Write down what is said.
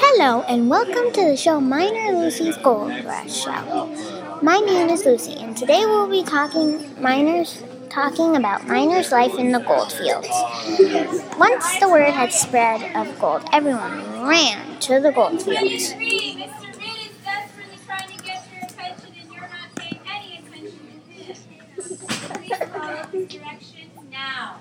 Hello and welcome to the show Miner Lucy's Gold Rush Show. My name is Lucy and today we'll be talking about miners' life in the gold fields. Once the word had spread of gold, everyone ran to the gold fields. Directions now.